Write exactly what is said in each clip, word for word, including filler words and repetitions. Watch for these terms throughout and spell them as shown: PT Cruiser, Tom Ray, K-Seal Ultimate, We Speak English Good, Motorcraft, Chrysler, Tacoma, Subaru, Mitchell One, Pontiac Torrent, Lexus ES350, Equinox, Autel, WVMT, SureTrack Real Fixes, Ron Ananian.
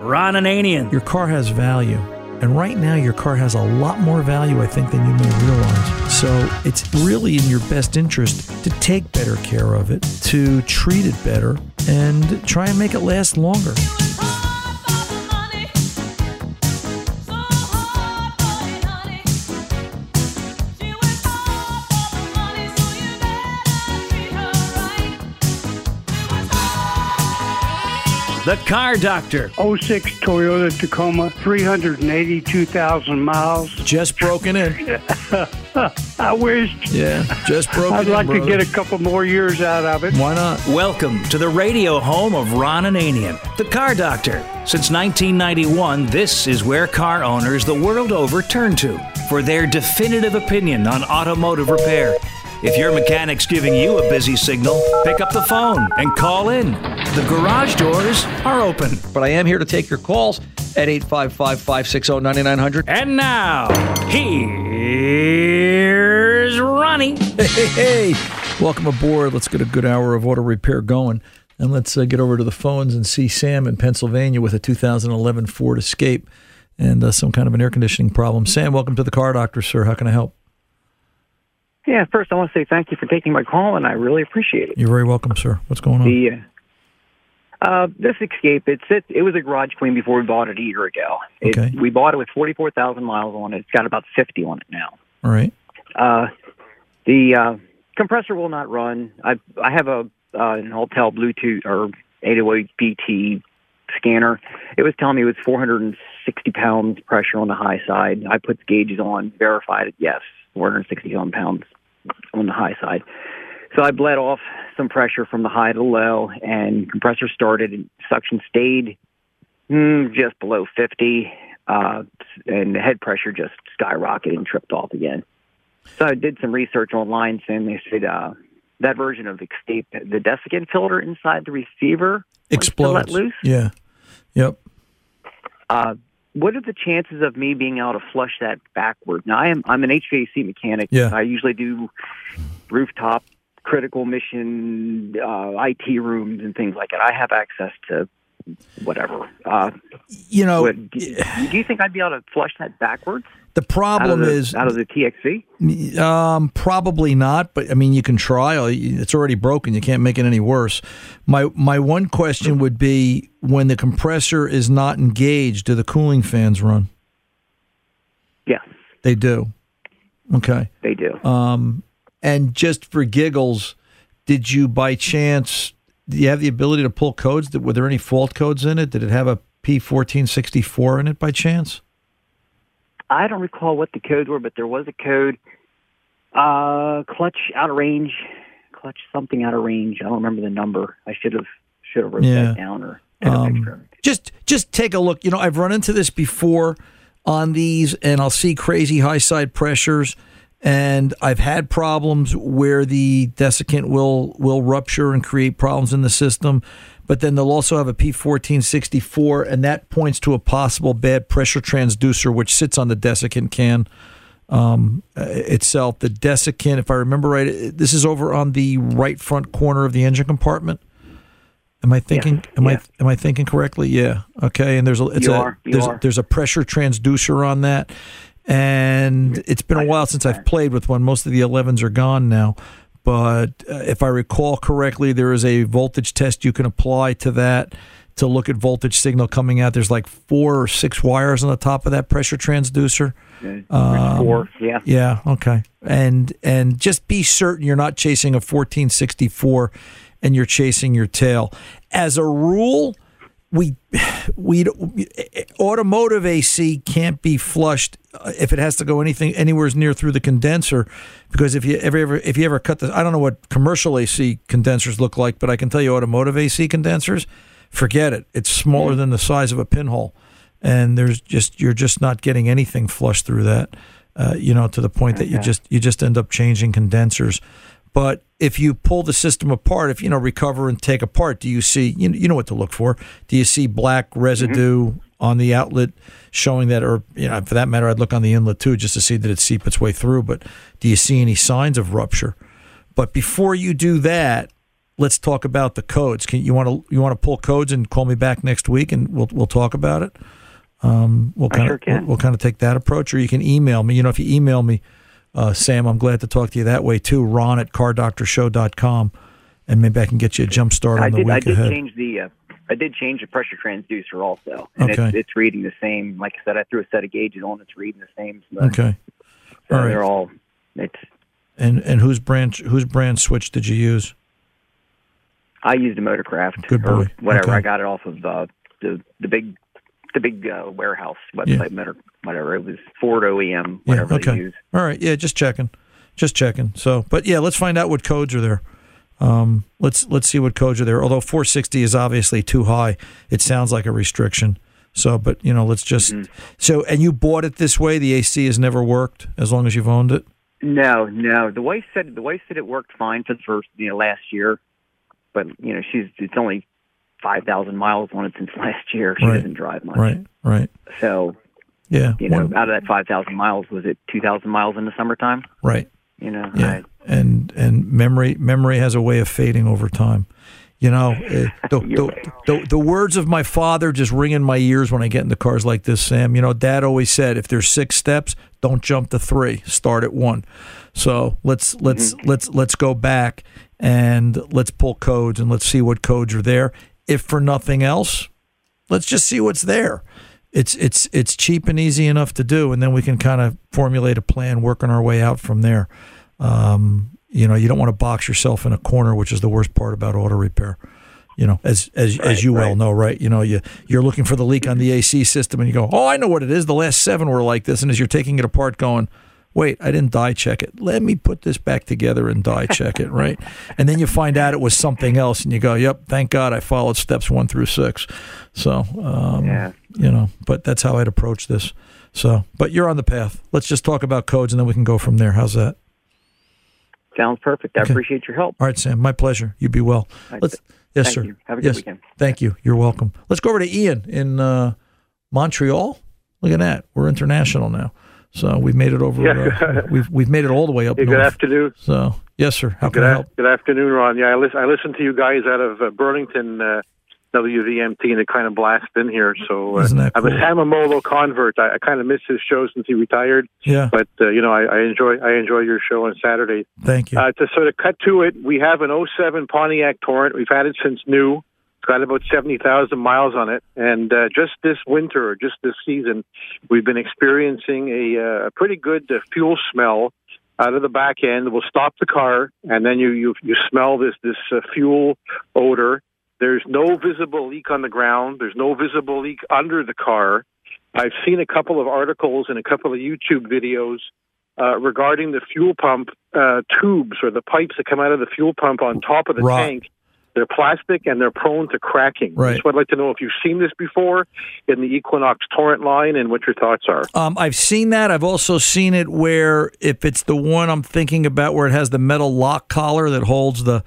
Ron Ananian. Your car has value. And right now, your car has a lot more value, I think, than you may realize. So it's really in your best interest to take better care of it, to treat it better, and try and make it last longer. The Car Doctor. oh six Toyota Tacoma, three hundred eighty-two thousand miles. Just broken in. I wish. Yeah, just broken I'd in, I'd like brother. to get a couple more years out of it. Why not? Welcome to the radio home of Ron Ananian, The Car Doctor. Since nineteen ninety-one, this is where car owners the world over turn to for their definitive opinion on automotive repair. If your mechanic's giving you a busy signal, pick up the phone and call in. The garage doors are open. But I am here to take your calls at eight five five, five six zero, nine nine zero zero. And now, here's Ronnie. Hey, hey, hey. Welcome aboard. Let's get a good hour of auto repair going. And let's uh, get over to the phones and see Sam in Pennsylvania with a two thousand eleven Ford Escape and uh, some kind of an air conditioning problem. Sam, welcome to the Car Doctor, sir. How can I help? Yeah, first I want to say thank you for taking my call, and I really appreciate it. You're very welcome, sir. What's going on? The, uh, this Escape, it's it, it was a garage clean before we bought it a year ago. It, okay. We bought it with forty-four thousand miles on it. It's got about fifty on it now. All right. Uh, the uh, compressor will not run. I I have a uh, an Autel Bluetooth or eight oh eight P T scanner. It was telling me it was four hundred sixty pounds pressure on the high side. I put the gauges on, verified it, yes, four hundred sixty pounds. On the high side. So I bled off some pressure from the high to low, and compressor started and suction stayed mm, just below fifty, uh, and the head pressure just skyrocketed and tripped off again. So I did some research online, and they said uh, that version of Escape, the desiccant filter inside the receiver explodes. Let loose. Yeah. Yep. Uh, What are the chances of me being able to flush that backward? Now, I am, I'm an H V A C mechanic. Yeah. I usually do rooftop critical mission uh, I T rooms and things like that. I have access to whatever. Uh, you know, what, do, do you think I'd be able to flush that backwards? The problem out the, is out of the T X C? Um, probably not, but I mean, you can try. It's already broken. You can't make it any worse. My my one question would be, when the compressor is not engaged, do the cooling fans run? Yes, they do. Okay, they do. Um, and just for giggles, did you by chance? Do you have the ability to pull codes? Were there any fault codes in it? Did it have a P fourteen sixty-four in it by chance? I don't recall what the codes were, but there was a code, uh, clutch out of range, clutch something out of range. I don't remember the number. I should have should have wrote yeah. that down or um, just just take a look. You know, I've run into this before on these, and I'll see crazy high side pressures, and I've had problems where the desiccant will will rupture and create problems in the system. But then they'll also have a P fourteen sixty-four, and that points to a possible bad pressure transducer, which sits on the desiccant can um, itself. The desiccant, if I remember right, this is over on the right front corner of the engine compartment. Am I thinking? Yeah. Am yeah. I am I thinking correctly? Yeah. Okay. And there's a it's you a are. You there's are. there's a pressure transducer on that, and it's been a while since I've played with one. Most of the elevens are gone now. But uh, if I recall correctly, there is a voltage test you can apply to that to look at voltage signal coming out. There's like four or six wires on the top of that pressure transducer. Um, four, yeah. Yeah, okay. And and just be certain you're not chasing a fourteen sixty-four and you're chasing your tail. As a rule, we we automotive A C can't be flushed if it has to go anything anywhere near through the condenser, because if you ever, ever if you ever cut the I don't know what commercial A C condensers look like, but I can tell you automotive A C condensers, forget it. It's smaller than the size of a pinhole, and there's just you're just not getting anything flushed through that. Uh, you know, to the point okay. that you just you just end up changing condensers. But if you pull the system apart, if you know recover and take apart, do you see you you know what to look for? Do you see black residue mm-hmm. on the outlet showing that, or you know, for that matter, I'd look on the inlet too just to see that it seeped its way through. But do you see any signs of rupture? But before you do that, let's talk about the codes. Can you want to you want to pull codes and call me back next week and we'll we'll talk about it. Um, we'll kind of sure we'll, we'll kind of take that approach, or you can email me. You know, if you email me. Uh, Sam, I'm glad to talk to you that way, too. Ron at car doctor show dot com, and maybe I can get you a jump start on the did, week I did ahead. Change the, uh, I did change the pressure transducer also, and okay. it's, it's reading the same. Like I said, I threw a set of gauges on, it's reading the same. So okay. So all right. They're all, it's... And, and whose, brand, whose brand switch did you use? I used a Motorcraft. Good boy. Or whatever, okay. I got it off of uh, the, the big... The big uh, warehouse website, yeah. whatever it was, Ford O E M, whatever yeah, okay. they use. All right, yeah, just checking, just checking. So, but yeah, let's find out what codes are there. Um, let's let's see what codes are there. Although four sixty is obviously too high, it sounds like a restriction. So, but you know, let's just mm-hmm. so. And you bought it this way. The A C has never worked as long as you've owned it. No, no. The wife said the wife said it worked fine for the first, you know, last year, but you know, she's it's only. five thousand miles on it since last year. She right. doesn't drive much. Right, right. So, yeah, you know, one, out of that five thousand miles, was it two thousand miles in the summertime? Right. You know, yeah. I, and and memory memory has a way of fading over time. You know, it, the, the, right. the, the words of my father just ring in my ears when I get into cars like this, Sam. You know, Dad always said, if there's six steps, don't jump to three. Start at one. So let's let's mm-hmm. let's let's go back and let's pull codes and let's see what codes are there. If for nothing else, let's just see what's there. It's it's it's cheap and easy enough to do, and then we can kind of formulate a plan, working our way out from there. Um, you know, you don't want to box yourself in a corner, which is the worst part about auto repair. You know, as as, right, as you right. well know, right? You know, you you're looking for the leak on the A C system, and you go, "Oh, I know what it is. The last seven were like this." And as you're taking it apart, going, "Wait, I didn't die check it. Let me put this back together and die check it," right? And then you find out it was something else, and you go, "Yep, thank God I followed steps one through six." So, um, yeah. you know, but that's how I'd approach this. So, but you're on the path. Let's just talk about codes, and then we can go from there. How's that? Sounds perfect. I okay. appreciate your help. All right, Sam, my pleasure. You be well. Right. Let's, yes, thank sir. You. Have a yes. good weekend. Thank you. You're welcome. Let's go over to Ian in uh, Montreal. Look at that. We're international now. So we've made it over. Yeah. Uh, we've we've made it all the way up. Hey, north. Good afternoon. So Yes, sir. How can good I help? Good afternoon, Ron. Yeah, I, lis- I listen to you guys out of uh, Burlington, uh, W V M T, and it kind of blasts in here. So uh, Isn't that cool? I'm a Samamolo convert. I, I kind of missed his show since he retired. Yeah. But, uh, you know, I, I enjoy I enjoy your show on Saturday. Thank you. Uh, to sort of cut to it, we have an oh seven Pontiac Torrent. We've had it since new. It's got about seventy thousand miles on it. And uh, just this winter, or just this season, we've been experiencing a, uh, pretty good uh, fuel smell out of the back end. We'll stop the car, and then you you, you smell this this uh, fuel odor. There's no visible leak on the ground. There's no visible leak under the car. I've seen a couple of articles and a couple of YouTube videos uh, regarding the fuel pump uh, tubes or the pipes that come out of the fuel pump on top of the Rock. tank. They're plastic, and they're prone to cracking. Right. So I'd like to know if you've seen this before in the Equinox Torrent line and what your thoughts are. Um, I've seen that. I've also seen it where, if it's the one I'm thinking about where it has the metal lock collar that holds the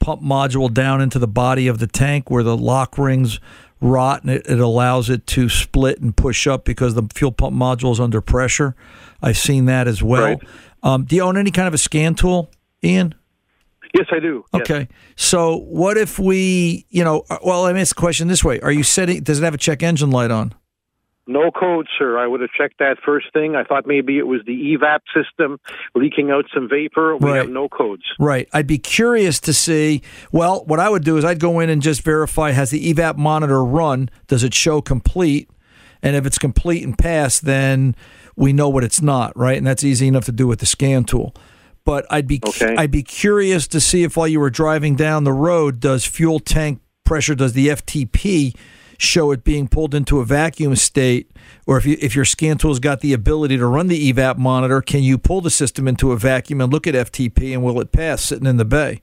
pump module down into the body of the tank, where the lock rings rot and it, it allows it to split and push up because the fuel pump module is under pressure. I've seen that as well. Right. Um, do you own any kind of a scan tool, Ian? Yes, I do. Okay. Yes. So what if we, you know, well, let me ask the question this way. Are you setting, does it have a check engine light on? No code, sir. I would have checked that first thing. I thought maybe it was the E VAP system leaking out some vapor. We right. have no codes. Right. I'd be curious to see, well, what I would do is I'd go in and just verify, has the E VAP monitor run? Does it show complete? And if it's complete and passed, then we know what it's not, right? And that's easy enough to do with the scan tool. But I'd be okay. I'd be curious to see if while you were driving down the road, does fuel tank pressure, does the F T P show it being pulled into a vacuum state? Or if you, if your scan tool's got the ability to run the E VAP monitor, can you pull the system into a vacuum and look at F T P, and will it pass sitting in the bay?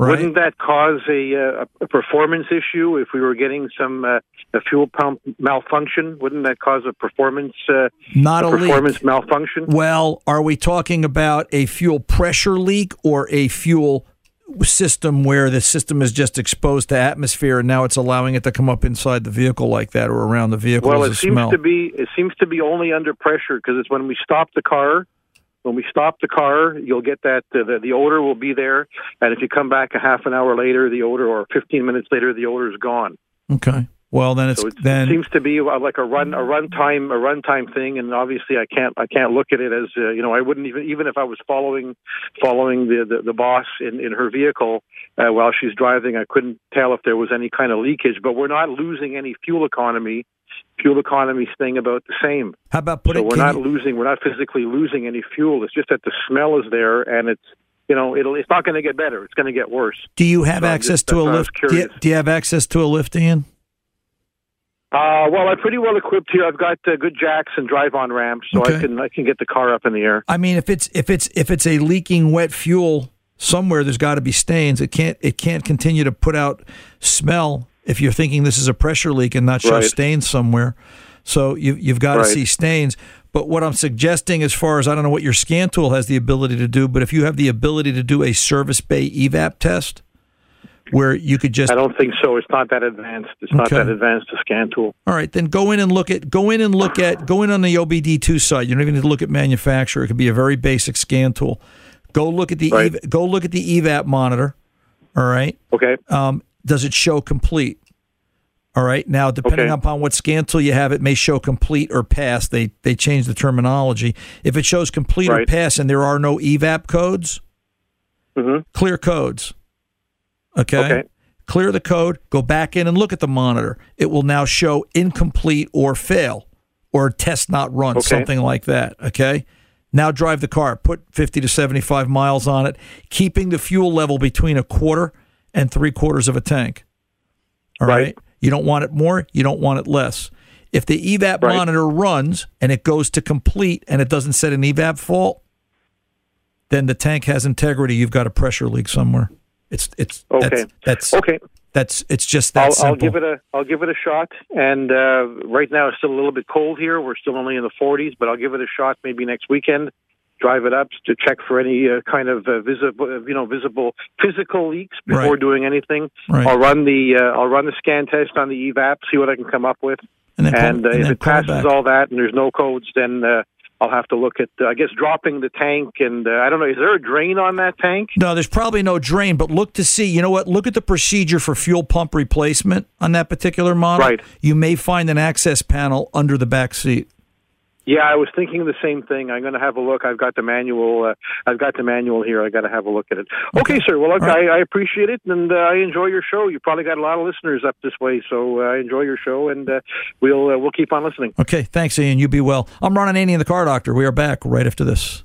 Right? Wouldn't that cause a, a performance issue if we were getting some uh, a fuel pump malfunction? Wouldn't that cause a performance uh, not a performance leak. malfunction? Well, are we talking about a fuel pressure leak or a fuel system where the system is just exposed to atmosphere and now it's allowing it to come up inside the vehicle like that or around the vehicle? Well, it seems smell? to be it seems to be only under pressure, because it's when we stop the car. When we stop the car, you'll get that uh, the, the odor will be there, and if you come back a half an hour later, the odor, or fifteen minutes later, the odor is gone. Okay. Well, then it's so then it seems to be like a run a runtime a runtime thing, and obviously I can't I can't look at it as uh, you know I wouldn't even even if I was following following the the, the boss in, in her vehicle uh, while she's driving, I couldn't tell if there was any kind of leakage. But we're not losing any fuel economy. Fuel economy thing about the same. How about putting? So we're not you, losing. We're not physically losing any fuel. It's just that the smell is there, and it's you know it'll. It's not going to get better. It's going to get worse. Do you have so access just, to a lift? Do you, do you have access to a lift, Ian? Uh, well, I'm pretty well equipped here. I've got uh, good jacks and drive-on ramps, so okay. I can I can get the car up in the air. I mean, if it's if it's if it's a leaking wet fuel somewhere, there's got to be stains. It can't it can't continue to put out smell. If you're thinking this is a pressure leak and not show right. stains somewhere. So you, you've got right. to see stains. But what I'm suggesting, as far as, I don't know what your scan tool has the ability to do, but if you have the ability to do a service bay E VAP test where you could just... I don't think so. It's not that advanced. It's okay. not that advanced, a scan tool. All right, then go in and look at, go in and look at, go in on the O B D two side. You don't even need to look at manufacturer. It could be a very basic scan tool. Go look at the, right. e, go look at the E VAP monitor. All right. Okay. Um, Does it show complete? All right. Now, depending okay. upon what scan tool you have, it may show complete or pass. They they change the terminology. If it shows complete right. or pass and there are no E VAP codes, mm-hmm. clear codes. Okay? okay. Clear the code, go back in and look at the monitor. It will now show incomplete or fail or test not run, okay. something like that. Okay. Now drive the car. Put fifty to seventy-five miles on it, keeping the fuel level between a quarter and three quarters of a tank. All right. right? You don't want it more. You don't want it less. If the E VAP right. monitor runs and it goes to complete and it doesn't set an E VAP fault, then the tank has integrity. You've got a pressure leak somewhere. It's it's okay. That's, that's okay. That's it's just that I'll, simple. I'll give it a I'll give it a shot. And uh, right now it's still a little bit cold here. We're still only in the forties, but I'll give it a shot. Maybe next weekend. Drive it up to check for any uh, kind of uh, visible, you know, visible physical leaks before right. doing anything. Right. I'll run the uh, I'll run the scan test on the E VAP, see what I can come up with, and, then and, call, uh, and if it passes back. all that and there's no codes, then uh, I'll have to look at, uh, I guess, dropping the tank, and uh, I don't know, is there a drain on that tank? No, there's probably no drain, but look to see, you know what, look at the procedure for fuel pump replacement on that particular model. Right. You may find an access panel under the back seat. Yeah, I was thinking the same thing. I'm going to have a look. I've got the manual. Uh, I've got the manual here. I got to have a look at it. Okay, okay sir. Well, look, right. I, I appreciate it, and uh, I enjoy your show. You probably got a lot of listeners up this way, so uh, I enjoy your show, and uh, we'll uh, we'll keep on listening. Okay, thanks, Ian. You be well. I'm Ron Ananian, the Car Doctor. We are back right after this.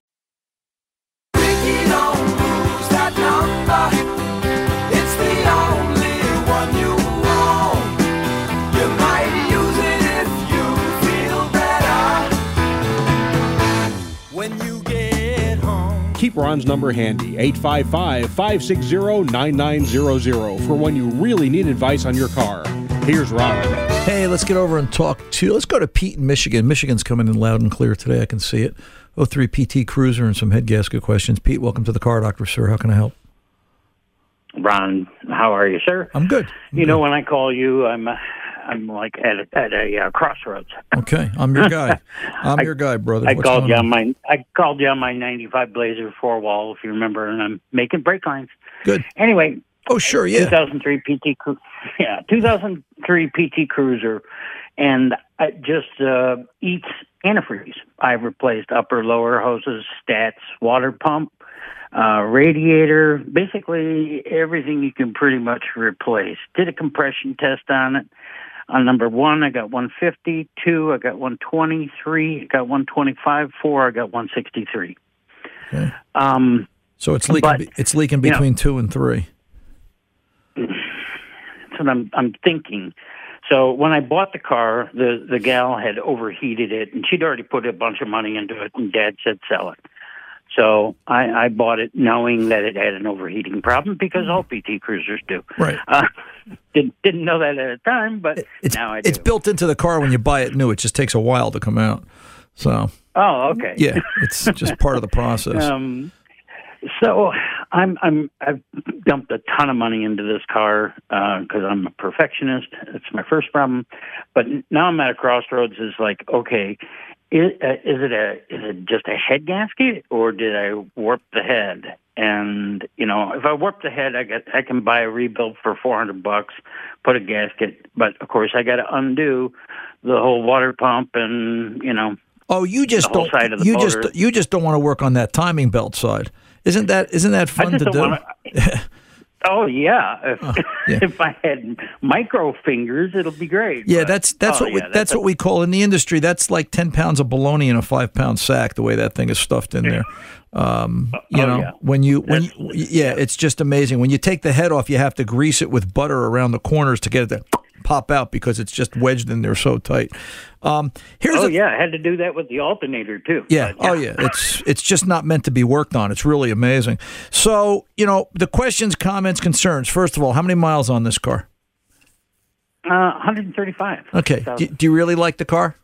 It's the only one you own. You might use it if you feel better when you get home. Keep Ron's number handy, eight five five, five six zero, nine nine zero zero, for when you really need advice on your car. Here's Ron. Hey, let's get over and talk to, let's go to Pete in Michigan. Michigan's coming in loud and clear today. I can see it. oh three P T Cruiser and some head gasket questions. Pete, welcome to the Car Doctor, sir. How can I help? Ron, how are you, sir? I'm good. I'm you good. know, when I call you, I'm I'm like at a, at a uh, crossroads. Okay, I'm your guy. I'm I, your guy, brother. I What's called you on my I called you on my ninety-five Blazer four wall, if you remember, and I'm making brake lines. Good. Anyway. Oh sure, yeah. two thousand three P T, yeah, two thousand three P T Cruiser, and it just uh, eats antifreeze. I've replaced upper, lower hoses, stats, water pump, uh, radiator, basically everything you can pretty much replace. Did a compression test on it. On number one, I got one fifty. Two, I got one twenty. Three, I got one twenty-five. Four, I got one sixty-three. Okay. Um, so it's leaking. But, it's leaking between you know, two and three. That's what I'm, I'm thinking. So when I bought the car, the, the gal had overheated it, and she'd already put a bunch of money into it, and Dad said sell it. So I, I bought it knowing that it had an overheating problem, because all P T Cruisers do. Right. Uh, didn't, didn't know that at the time, but it's, now I do. It's built into the car when you buy it new. It just takes a while to come out. So. Oh, okay. Yeah, it's just part of the process. Um, so I'm I'm I've dumped a ton of money into this car because uh, I'm a perfectionist. It's my first problem, but now I'm at a crossroads. Is like, okay, is, uh, is it a is it just a head gasket, or did I warp the head? And you know, if I warp the head, I got I can buy a rebuild for four hundred bucks, put a gasket. But of course, I got to undo the whole water pump, and you know. Oh, you just don't. You motor. just you just don't want to work on that timing belt side, isn't that isn't that fun to do? Wanna, oh yeah. If, oh yeah, if I had micro fingers, it'll be great. Yeah, but, that's that's oh, what we, yeah, that's, that's a, what we call in the industry. That's like ten pounds of bologna in a five pound sack. The way that thing is stuffed in there, um, you oh, know, yeah. when you when you, yeah, it's just amazing. When you take the head off, you have to grease it with butter around the corners to get it to pop out because it's just wedged in there so tight. Um, here's oh, a, yeah, I had to do that with the alternator, too. Yeah, but, yeah, oh, yeah, it's it's just not meant to be worked on. It's really amazing. So, you know, the questions, comments, concerns. First of all, how many miles on this car? Uh, one hundred thirty-five. Okay, so. do, do you really like the car?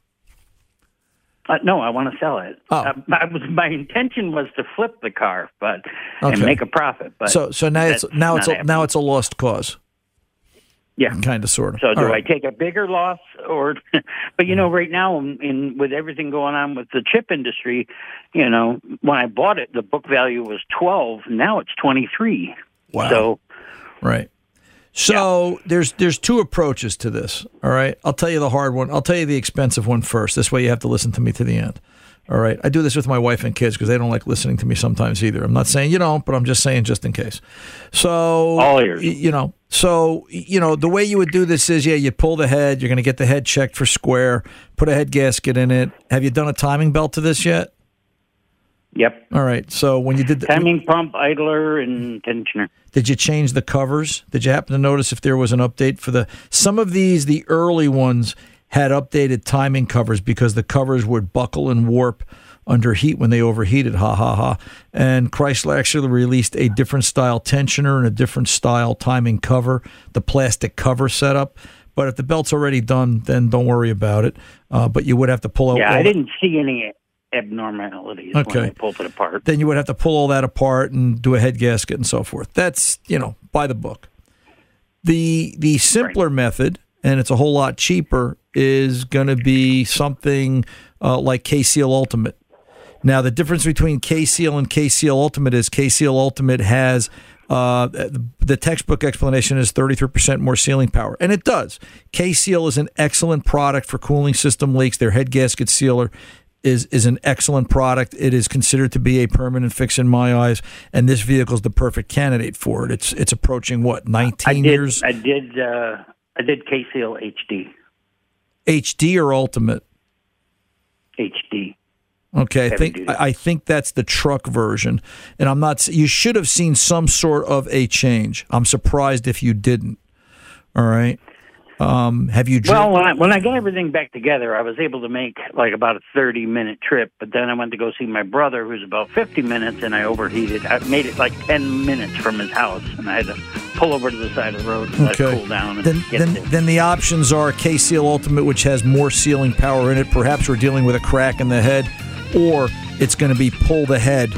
Uh, no, I want to sell it. Oh. Uh, I was, my intention was to flip the car but okay. and make a profit. But so so now it's now it's a, now it's a lost cause. Yeah, kind of, sort of. So, do right. I take a bigger loss, or? But you know, right now, in, in with everything going on with the chip industry, you know, when I bought it, the book value was twelve. Now it's twenty-three. Wow. So, right. So yeah. there's there's two approaches to this. All right, I'll tell you the hard one. I'll tell you the expensive one first. This way, you have to listen to me to the end. All right, I do this with my wife and kids because they don't like listening to me sometimes either. I'm not saying you don't, but I'm just saying just in case. So, all ears. You know, so, you know, the way you would do this is, yeah, you pull the head, you're going to get the head checked for square, put a head gasket in it. Have you done a timing belt to this yet? Yep. All right, so when you did the... timing pump, idler, and tensioner. Did you change the covers? Did you happen to notice if there was an update for the... Some of these, the early ones... had updated timing covers because the covers would buckle and warp under heat when they overheated, ha, ha, ha. And Chrysler actually released a different style tensioner and a different style timing cover, the plastic cover setup. But if the belt's already done, then don't worry about it. Uh, but you would have to pull out... Yeah, I didn't see any abnormalities okay. when I pulled it apart. Then you would have to pull all that apart and do a head gasket and so forth. That's, you know, by the book. The, the simpler right. method, and it's a whole lot cheaper... is going to be something uh, like K-Seal Ultimate. Now, the difference between K-Seal and K-Seal Ultimate is K-Seal Ultimate has, uh, the textbook explanation is thirty-three percent more sealing power, and it does. K-Seal is an excellent product for cooling system leaks. Their head gasket sealer is is an excellent product. It is considered to be a permanent fix in my eyes, and this vehicle is the perfect candidate for it. It's it's approaching, what, nineteen I did, years? I did, uh, I did K-Seal H D. H D or Ultimate? H D. Okay, I think I think that's the truck version, and I'm not. You should have seen some sort of a change. I'm surprised if you didn't. All right. Um, have you? Well, when I, when I got everything back together, I was able to make like about a thirty minute trip. But then I went to go see my brother, who's about fifty minutes, and I overheated. I made it like ten minutes from his house, and I had to pull over to the side of the road and okay. let cool down. And then, get then, then the options are K-Seal Ultimate, which has more sealing power in it. Perhaps we're dealing with a crack in the head, or it's going to be pull the head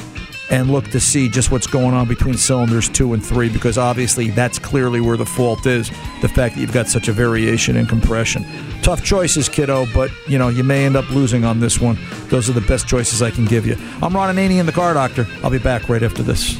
and look to see just what's going on between cylinders two and three, because obviously that's clearly where the fault is, the fact that you've got such a variation in compression. Tough choices, kiddo, but you know you may end up losing on this one. Those are the best choices I can give you. I'm Ron Ananian, the Car Doctor. I'll be back right after this.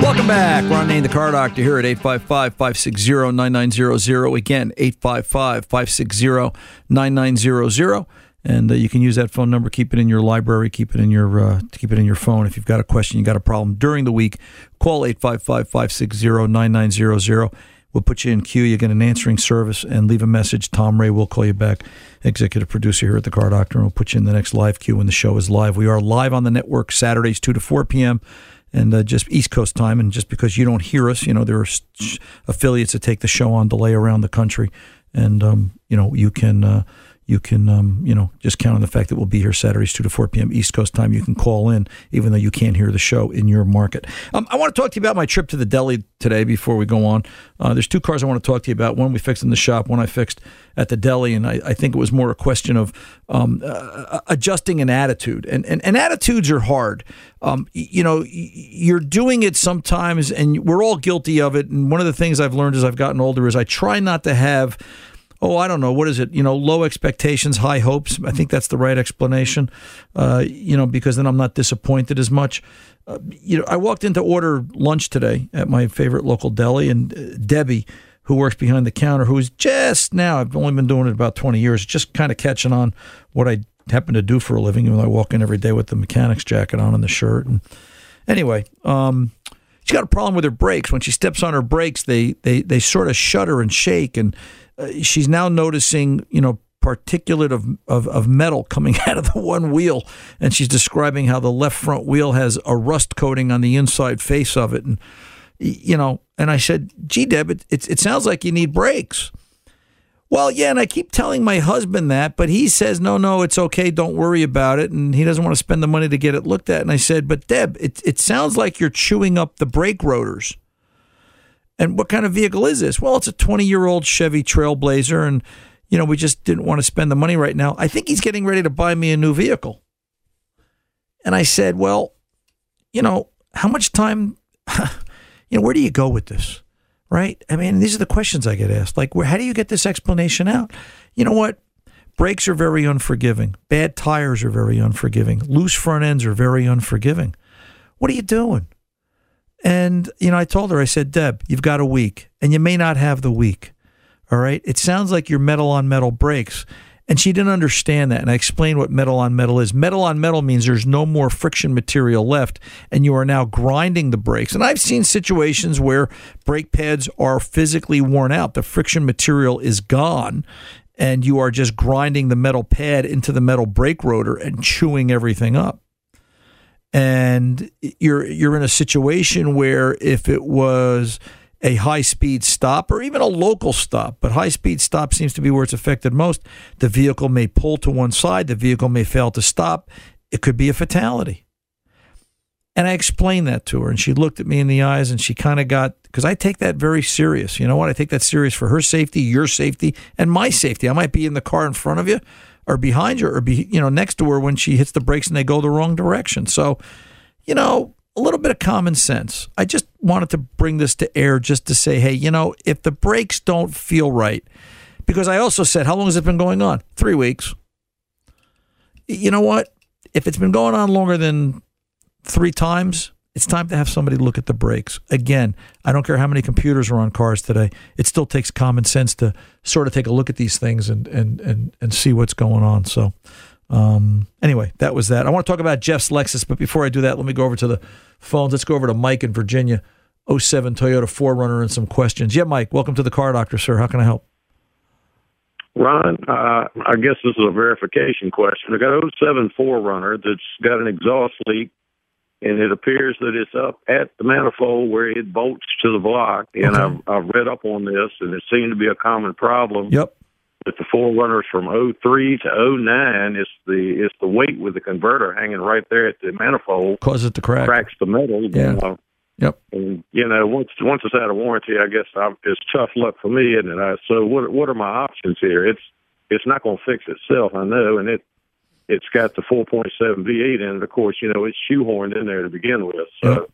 Welcome back. Ron Ananian, the Car Doctor, here at eight five five, five six zero, nine nine zero zero. Again, eight five five, five six zero, nine nine zero zero. And uh, you can use that phone number. Keep it in your library. Keep it in your uh, keep it in your phone. If you've got a question, you've got a problem during the week, call eight five five, five six zero, nine nine zero zero. We'll put you in queue. You get an answering service and leave a message. Tom Ray will call you back, executive producer here at the Car Doctor, and we'll put you in the next live queue when the show is live. We are live on the network Saturdays, two to four p.m., and uh, just East Coast time. And just because you don't hear us, you know, there are st- affiliates that take the show on delay around the country. And, um, you know, you can, uh, you can, um, you know, just count on the fact that we'll be here Saturdays, two to four p.m. East Coast time. You can call in, even though you can't hear the show in your market. Um, I want to talk to you about my trip to the deli today before we go on. Uh, there's two cars I want to talk to you about. One we fixed in the shop, one I fixed at the deli. And I, I think it was more a question of um, uh, adjusting an attitude. And, and, and attitudes are hard. Um, you know, you're doing it sometimes, and we're all guilty of it. And one of the things I've learned as I've gotten older is I try not to have, oh, I don't know, what is it? You know, low expectations, high hopes. I think that's the right explanation, uh, you know, because then I'm not disappointed as much. Uh, you know, I walked in to order lunch today at my favorite local deli, and uh, Debbie, who works behind the counter, who is just now, I've only been doing it about twenty years, just kind of catching on what I happen to do for a living. You know, I walk in every day with the mechanic's jacket on and the shirt. And anyway, um, she's got a problem with her brakes. When she steps on her brakes, they they they sort of shudder and shake. And uh, she's now noticing, you know, particulate of, of of metal coming out of the one wheel. And she's describing how the left front wheel has a rust coating on the inside face of it. And you know, and I said, "Gee, Deb, it it, it sounds like you need brakes." Well, yeah, and I keep telling my husband that, but he says, no, no, it's okay, don't worry about it, and he doesn't want to spend the money to get it looked at. And I said, but Deb, it, it sounds like you're chewing up the brake rotors. And what kind of vehicle is this? Well, it's a twenty-year-old Chevy Trailblazer, and, you know, we just didn't want to spend the money right now. I think he's getting ready to buy me a new vehicle. And I said, well, you know, how much time, you know, where do you go with this, right? I mean, these are the questions I get asked. Like, where, how do you get this explanation out? You know what? Brakes are very unforgiving. Bad tires are very unforgiving. Loose front ends are very unforgiving. What are you doing? And, you know, I told her, I said, Deb, you've got a week, and you may not have the week, all right? It sounds like you're metal-on-metal brakes, and she didn't understand that, and I explained what metal-on-metal is. Metal-on-metal means there's no more friction material left, and you are now grinding the brakes. And I've seen situations where brake pads are physically worn out. The friction material is gone, and you are just grinding the metal pad into the metal brake rotor and chewing everything up. And you're you're in a situation where if it was a high-speed stop or even a local stop, but high-speed stop seems to be where it's affected most, the vehicle may pull to one side, the vehicle may fail to stop. It could be a fatality. And I explained that to her, and she looked at me in the eyes, and she kind of got, because I take that very serious. You know what? I take that serious for her safety, your safety, and my safety. I might be in the car in front of you, or behind her, or be you know next to her when she hits the brakes and they go the wrong direction. So, you know, a little bit of common sense. I just wanted to bring this to air just to say, hey, you know, if the brakes don't feel right, because I also said, how long has it been going on? Three weeks. You know what? If it's been going on longer than three times, it's time to have somebody look at the brakes. Again, I don't care how many computers are on cars today. It still takes common sense to sort of take a look at these things and and and, and see what's going on. So um, anyway, that was that. I want to talk about Jeff's Lexus, but before I do that, let me go over to the phones. Let's go over to Mike in Virginia, oh seven Toyota four runner and some questions. Yeah, Mike, welcome to the Car Doctor, sir. How can I help? Ron, uh, I guess this is a verification question. I got an oh seven four runner that's got an exhaust leak, and it appears that it's up at the manifold where it bolts to the block. And okay. I've, I've read up on this, and it seemed to be a common problem. Yep. That the four runners from oh three to oh nine, it's the it's the weight with the converter hanging right there at the manifold. Causes it to crack. Cracks the metal. Yeah. You know? Yep. And, you know, once once it's out of warranty, I guess I'm, it's tough luck for me, isn't it? I, so what what are my options here? It's it's not going to fix itself, I know, and it. It's got the four point seven V eight in it. Of course, you know, it's shoehorned in there to begin with. So.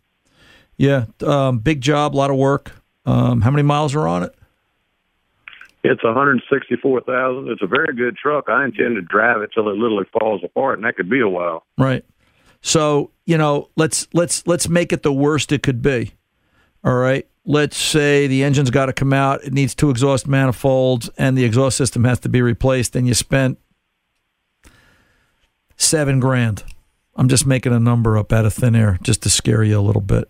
Yeah, yeah. Um, big job, a lot of work. Um, how many miles are on it? It's one hundred sixty-four thousand. It's a very good truck. I intend to drive it till it literally falls apart, and that could be a while. Right. So, you know, let's let's let's make it the worst it could be. All right? Let's say the engine's got to come out, it needs two exhaust manifolds, and the exhaust system has to be replaced, and you spent Seven grand. I'm just making a number up out of thin air just to scare you a little bit.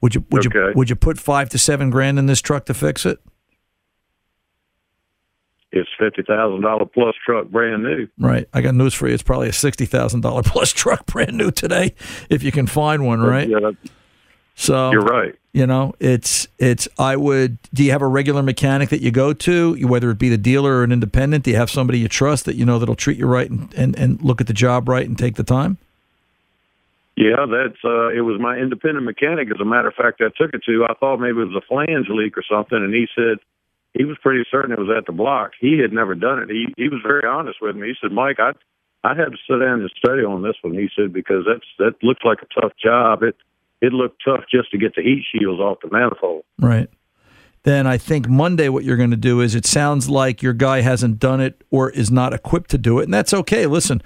Would you would okay. you would you put five to seven grand in this truck to fix it? It's fifty thousand dollar plus truck, brand new. Right. I got news for you. It's probably a sixty thousand dollar plus truck, brand new today, if you can find one. Right. Yeah, so you're right. You know, it's it's. I would. Do you have a regular mechanic that you go to, whether it be the dealer or an independent? Do you have somebody you trust that you know that'll treat you right and, and, and look at the job right and take the time? Yeah, that's. Uh, it was my independent mechanic. As a matter of fact, I took it to. I thought maybe it was a flange leak or something, and he said he was pretty certain it was at the block. He had never done it. He he was very honest with me. He said, Mike, I I had to sit down and study on this one. He said because that's that looks like a tough job. It. It looked tough just to get the heat shields off the manifold. Right. Then I think Monday what you're going to do is it sounds like your guy hasn't done it or is not equipped to do it, and that's okay. Listen,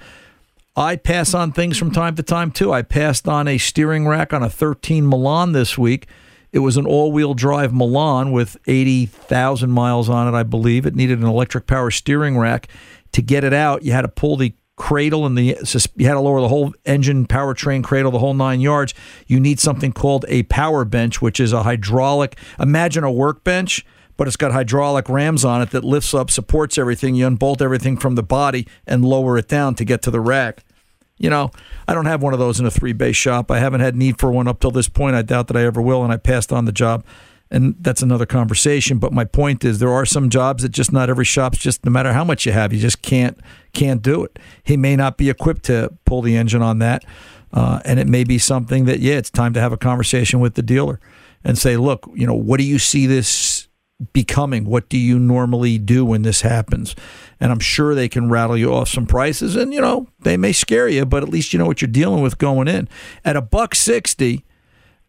I pass on things from time to time, too. I passed on a steering rack on a thirteen Milan this week. It was an all-wheel drive Milan with eighty thousand miles on it, I believe. It needed an electric power steering rack. To get it out, you had to pull the cradle and the you had to lower the whole engine powertrain cradle the whole nine yards. You need something called a power bench, which is a hydraulic. Imagine a workbench, but it's got hydraulic rams on it that lifts up, supports everything. You unbolt everything from the body and lower it down to get to the rack. You know, I don't have one of those in a three bay shop. I haven't had need for one up till this point. I doubt that I ever will, and I passed on the job and that's another conversation. But my point is, there are some jobs that just not every shop's just, no matter how much you have, you just can't can't do it. He may not be equipped to pull the engine on that, uh, and it may be something that, yeah, it's time to have a conversation with the dealer and say, look, you know, what do you see this becoming? What do you normally do when this happens? And I'm sure they can rattle you off some prices, and, you know, they may scare you, but at least you know what you're dealing with going in. At a buck sixty,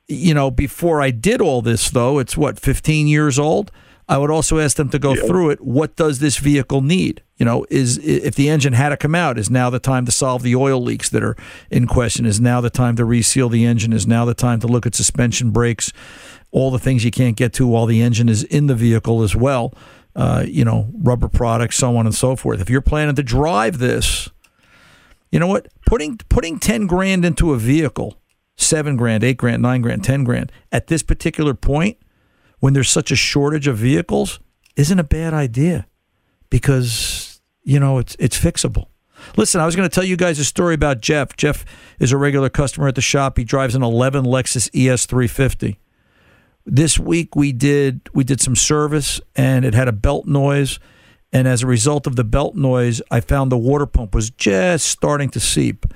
you know, before I did all this, though, it's what, fifteen years old? I would also ask them to go yeah. through it. What does this vehicle need? You know, is if the engine had to come out, is now the time to solve the oil leaks that are in question? Is now the time to reseal the engine? Is now the time to look at suspension, brakes, all the things you can't get to while the engine is in the vehicle as well? Uh, you know, rubber products, so on and so forth. If you're planning to drive this, you know what? Putting putting ten grand into a vehicle, seven grand, eight grand, nine grand, ten grand, at this particular point, when there's such a shortage of vehicles, isn't a bad idea, because, you know, it's it's fixable. Listen, I was going to tell you guys a story about Jeff. Jeff is a regular customer at the shop. He drives an eleven Lexus E S three fifty. This week we did we did some service, and it had a belt noise, and as a result of the belt noise, I found the water pump was just starting to seep.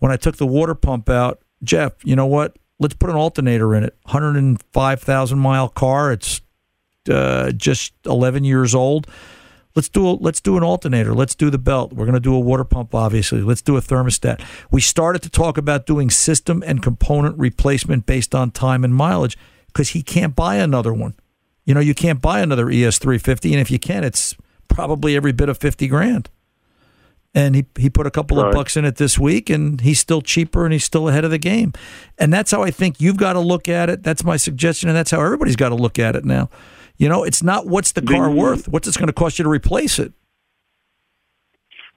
When I took the water pump out, Jeff, you know what? Let's put an alternator in it. one hundred five thousand mile car. It's uh, just eleven years old. Let's do a, let's do an alternator. Let's do the belt. We're going to do a water pump, obviously. Let's do a thermostat. We started to talk about doing system and component replacement based on time and mileage, because he can't buy another one. You know, you can't buy another E S three fifty, and if you can, it's probably every bit of fifty grand. And he, he put a couple right. of bucks in it this week, and he's still cheaper, and he's still ahead of the game. And that's how I think you've got to look at it. That's my suggestion, and that's how everybody's got to look at it now. You know, it's not what's the do car you, worth. What's it going to cost you to replace it?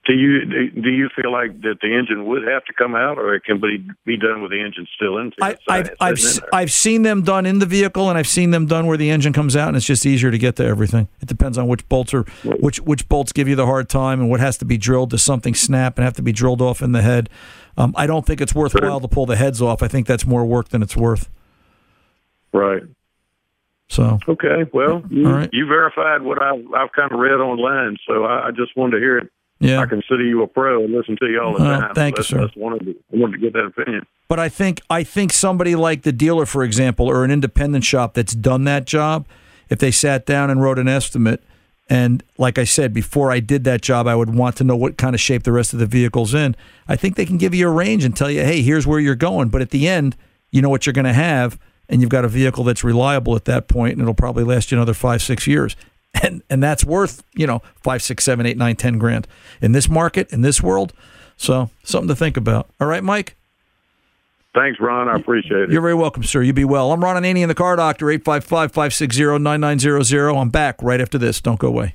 Do you do you feel like that the engine would have to come out, or it can be, be done with the engine still in? I, I've I've, in I've seen them done in the vehicle, and I've seen them done where the engine comes out, and it's just easier to get to everything. It depends on which bolts are which which bolts give you the hard time, and what has to be drilled. Does something snap and have to be drilled off in the head? Um, I don't think it's worthwhile to pull the heads off. I think that's more work than it's worth. Right. So okay, well, you, right. you verified what I, I've kind of read online, so I, I just wanted to hear it. Yeah. I consider you a pro and listen to you all the time. Uh, thank so that's, you, sir. That's one of the, I wanted to get that opinion. But I think I think somebody like the dealer, for example, or an independent shop that's done that job, if they sat down and wrote an estimate, and like I said, before I did that job, I would want to know what kind of shape the rest of the vehicle's in. I think they can give you a range and tell you, hey, here's where you're going. But at the end, you know what you're going to have, and you've got a vehicle that's reliable at that point, and it'll probably last you another five, six years. And and that's worth, you know, five, six, seven, eight, nine, ten grand in this market, in this world. So something to think about. All right, Mike? Thanks, Ron. I appreciate it. You're very welcome, sir. You be well. I'm Ron Ananian, the Car Doctor, eight five five, five six zero, nine nine zero zero. I'm back right after this. Don't go away.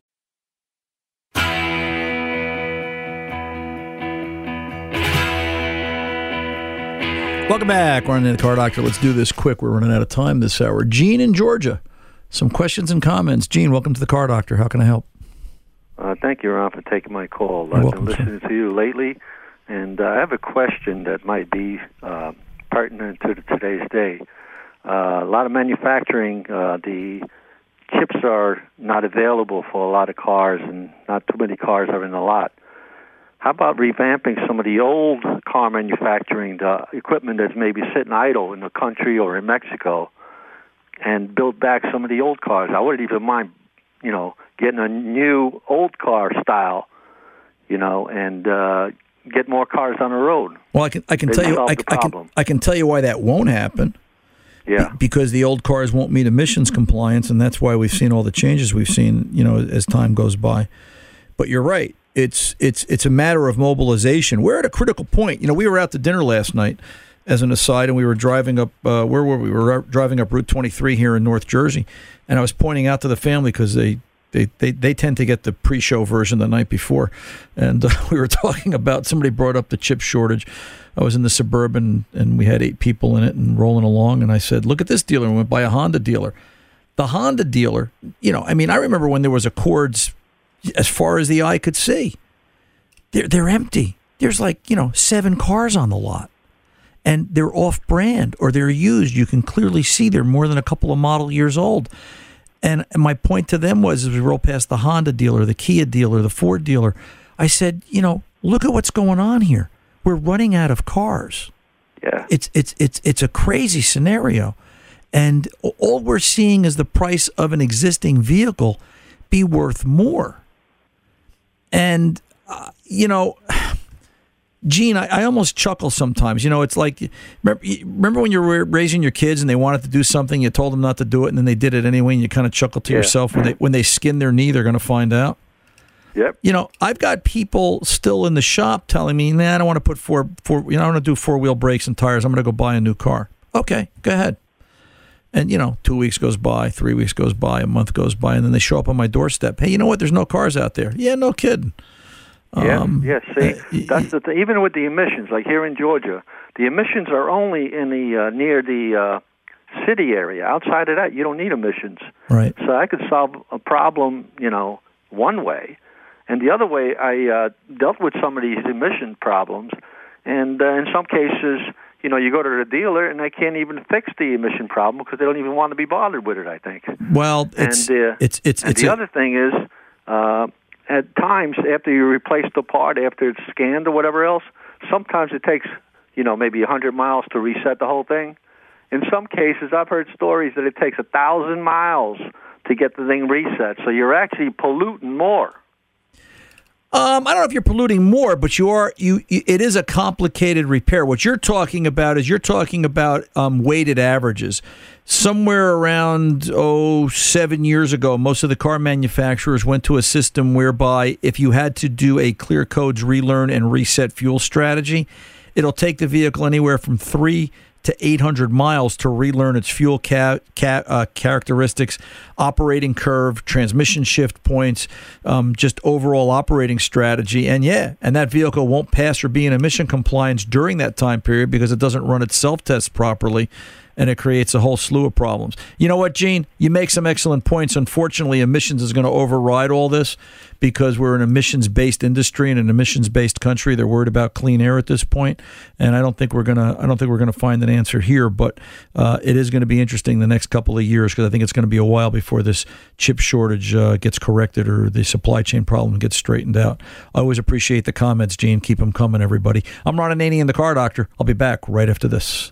Welcome back. We're on the Car Doctor. Let's do this quick. We're running out of time this hour. Gene in Georgia. Some questions and comments. Gene, welcome to the Car Doctor. How can I help? Uh, thank you, Ron, for taking my call. You're I've welcome, been listening sir. to you lately, and uh, I have a question that might be uh, pertinent to today's day. Uh, a lot of manufacturing, uh, the chips are not available for a lot of cars, and not too many cars are in the lot. How about revamping some of the old car manufacturing, the equipment that's maybe sitting idle in the country or in Mexico, and build back some of the old cars? I wouldn't even mind, you know, getting a new old car style, you know, and uh, get more cars on the road. Well, I can I can they tell you I, I can I can tell you why that won't happen. Yeah, be, because the old cars won't meet emissions compliance, and that's why we've seen all the changes we've seen, you know, as time goes by. But you're right. It's it's it's a matter of mobilization. We're at a critical point. You know, we were out to dinner last night, as an aside, and we were driving up. Uh, where were we? We were driving up Route twenty-three here in North Jersey, and I was pointing out to the family because they they, they they tend to get the pre-show version the night before, and uh, we were talking about somebody brought up the chip shortage. I was in the Suburban, and we had eight people in it and rolling along, and I said, "Look at this dealer." We went by a Honda dealer. The Honda dealer, you know, I mean, I remember when there was Accords. As far as the eye could see, they're, they're empty. There's like, you know, seven cars on the lot, and they're off-brand or they're used. You can clearly see they're more than a couple of model years old. And my point to them was, as we roll past the Honda dealer, the Kia dealer, the Ford dealer, I said, you know, look at what's going on here. We're running out of cars. Yeah, it's it's it's it's a crazy scenario, and all we're seeing is the price of an existing vehicle be worth more. And, uh, you know, Gene, I, I almost chuckle sometimes. You know, it's like, remember, remember when you were raising your kids and they wanted to do something, you told them not to do it, and then they did it anyway, and you kind of chuckle to yeah. yourself. When they when they skin their knee, they're going to find out. Yep. You know, I've got people still in the shop telling me, nah, I don't want to put four, four you know, I don't want to do four-wheel brakes and tires. I'm going to go buy a new car. Okay, go ahead. And, you know, two weeks goes by, three weeks goes by, a month goes by, and then they show up on my doorstep. Hey, you know what? There's no cars out there. Yeah, no kidding. Um, yeah, yeah, see, uh, that's the thing. Even with the emissions, like here in Georgia, the emissions are only in the uh, near the uh, city area. Outside of that, you don't need emissions. Right. So I could solve a problem, you know, one way. And the other way, I uh, dealt with some of these emission problems, and uh, in some cases, you know, you go to the dealer, and they can't even fix the emission problem because they don't even want to be bothered with it, I think. Well, it's... And, uh, it's, it's, and it's the a, other thing is, uh, at times, after you replace the part, after it's scanned or whatever else, sometimes it takes, you know, maybe one hundred miles to reset the whole thing. In some cases, I've heard stories that it takes one thousand miles to get the thing reset, so you're actually polluting more. Um, I don't know if you're polluting more, but you are. You, it is a complicated repair. What you're talking about is you're talking about um, weighted averages. Somewhere around oh seven years ago, most of the car manufacturers went to a system whereby if you had to do a clear codes relearn and reset fuel strategy, It'll take the vehicle anywhere from three to eight hundred miles to relearn its fuel ca- ca- uh, characteristics, operating curve, transmission shift points, um, just overall operating strategy. And yeah, and that vehicle won't pass or be in emission compliance during that time period because it doesn't run its self-test properly, and it creates a whole slew of problems. You know what, Gene? You make some excellent points. Unfortunately, emissions is going to override all this because we're an emissions-based industry and an emissions-based country. They're worried about clean air at this point, and I don't think we're gonna. I don't think we're gonna find an answer here. But uh, it is going to be interesting the next couple of years because I think it's going to be a while before this chip shortage uh, gets corrected or the supply chain problem gets straightened out. I always appreciate the comments, Gene. Keep them coming, everybody. I'm Ron Ananian, the Car Doctor. I'll be back right after this.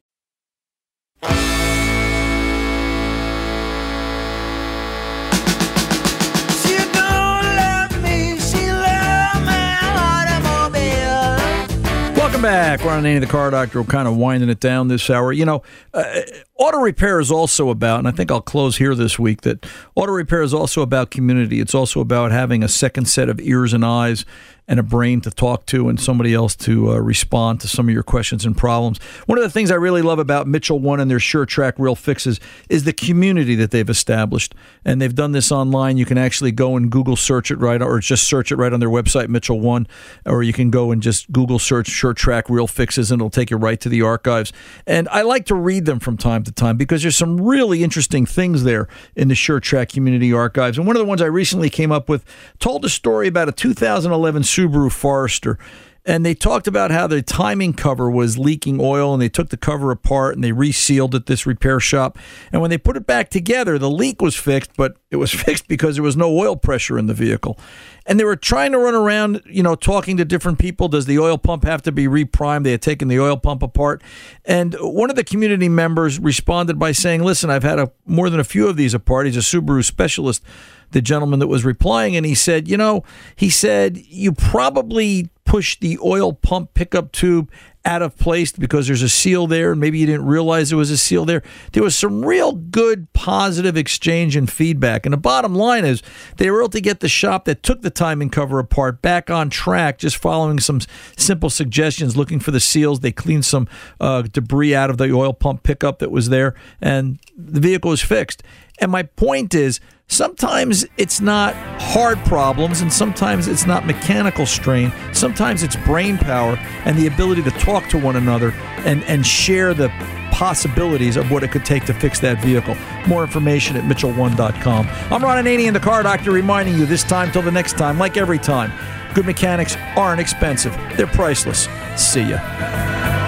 Welcome back. Ron Ananian, the Car Doctor. We're kind of winding it down this hour. You know, uh, auto repair is also about, and I think I'll close here this week, that auto repair is also about community. It's also about having a second set of ears and eyes and a brain to talk to and somebody else to uh, respond to some of your questions and problems. One of the things I really love about Mitchell One and their SureTrack Real Fixes is the community that they've established. And they've done this online. You can actually go and Google search it right, or just search it right on their website, Mitchell One, or you can go and just Google search SureTrack Real Fixes and it'll take you right to the archives. And I like to read them from time to time because there's some really interesting things there in the SureTrack community archives. And one of the ones I recently came up with told a story about a two thousand eleven Subaru Forester, and they talked about how the timing cover was leaking oil, and they took the cover apart and they resealed at this repair shop. And when they put it back together, the leak was fixed, but it was fixed because there was no oil pressure in the vehicle. And they were trying to run around, you know, talking to different people. Does the oil pump have to be reprimed? They had taken the oil pump apart. And one of the community members responded by saying, listen, I've had a, more than a few of these apart. He's a Subaru specialist, the gentleman that was replying. And he said, you know, he said, you probably pushed the oil pump pickup tube out of place because there's a seal there. Maybe you didn't realize there was a seal there. There was some real good positive exchange and feedback. And the bottom line is they were able to get the shop that took the timing cover apart back on track, just following some simple suggestions, looking for the seals. They cleaned some uh, debris out of the oil pump pickup that was there, and the vehicle is fixed. And my point is, sometimes it's not hard problems, and sometimes it's not mechanical strain. Sometimes it's brain power and the ability to talk to one another and, and share the possibilities of what it could take to fix that vehicle. More information at Mitchell one dot com. I'm Ron Ananian, the car doctor, reminding you this time till the next time, like every time, good mechanics aren't expensive. They're priceless. See ya.